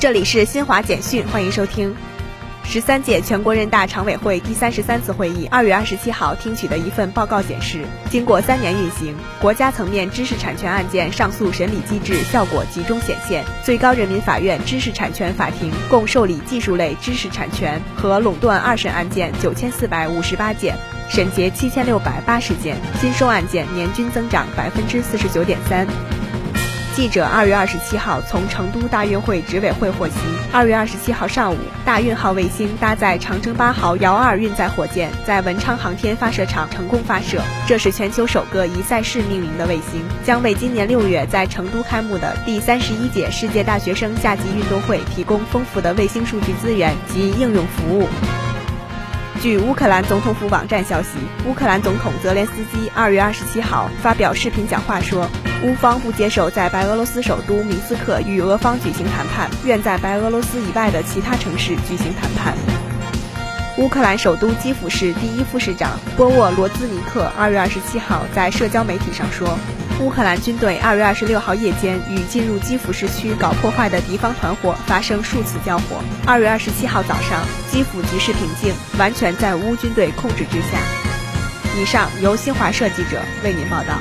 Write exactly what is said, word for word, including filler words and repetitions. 这里是新华简讯，欢迎收听。十三届全国人大常委会第三十三次会议二月二十七号听取的一份报告显示，经过三年运行，国家层面知识产权案件上诉审理机制效果集中显现。最高人民法院知识产权法庭共受理技术类知识产权和垄断二审案件九千四百五十八件，审结七千六百八十件，新收案件年均增长百分之四十九点三。记者二月二十七号从成都大运会执委会获悉，二月二十七号上午，大运号卫星搭载长征八号遥二运载火箭，在文昌航天发射场成功发射。这是全球首个以赛事命名的卫星，将为今年六月在成都开幕的第三十一届世界大学生夏季运动会提供丰富的卫星数据资源及应用服务。据乌克兰总统府网站消息，乌克兰总统泽连斯基二月二十七号发表视频讲话说，乌方不接受在白俄罗斯首都明斯克与俄方举行谈判，愿在白俄罗斯以外的其他城市举行谈判。乌克兰首都基辅市第一副市长波沃罗兹尼克二月二十七号在社交媒体上说，乌克兰军队二月二十六号夜间与进入基辅市区搞破坏的敌方团伙发生数次交火。二月二十七号早上，基辅局势平静，完全在乌军队控制之下。以上由新华社记者为您报道。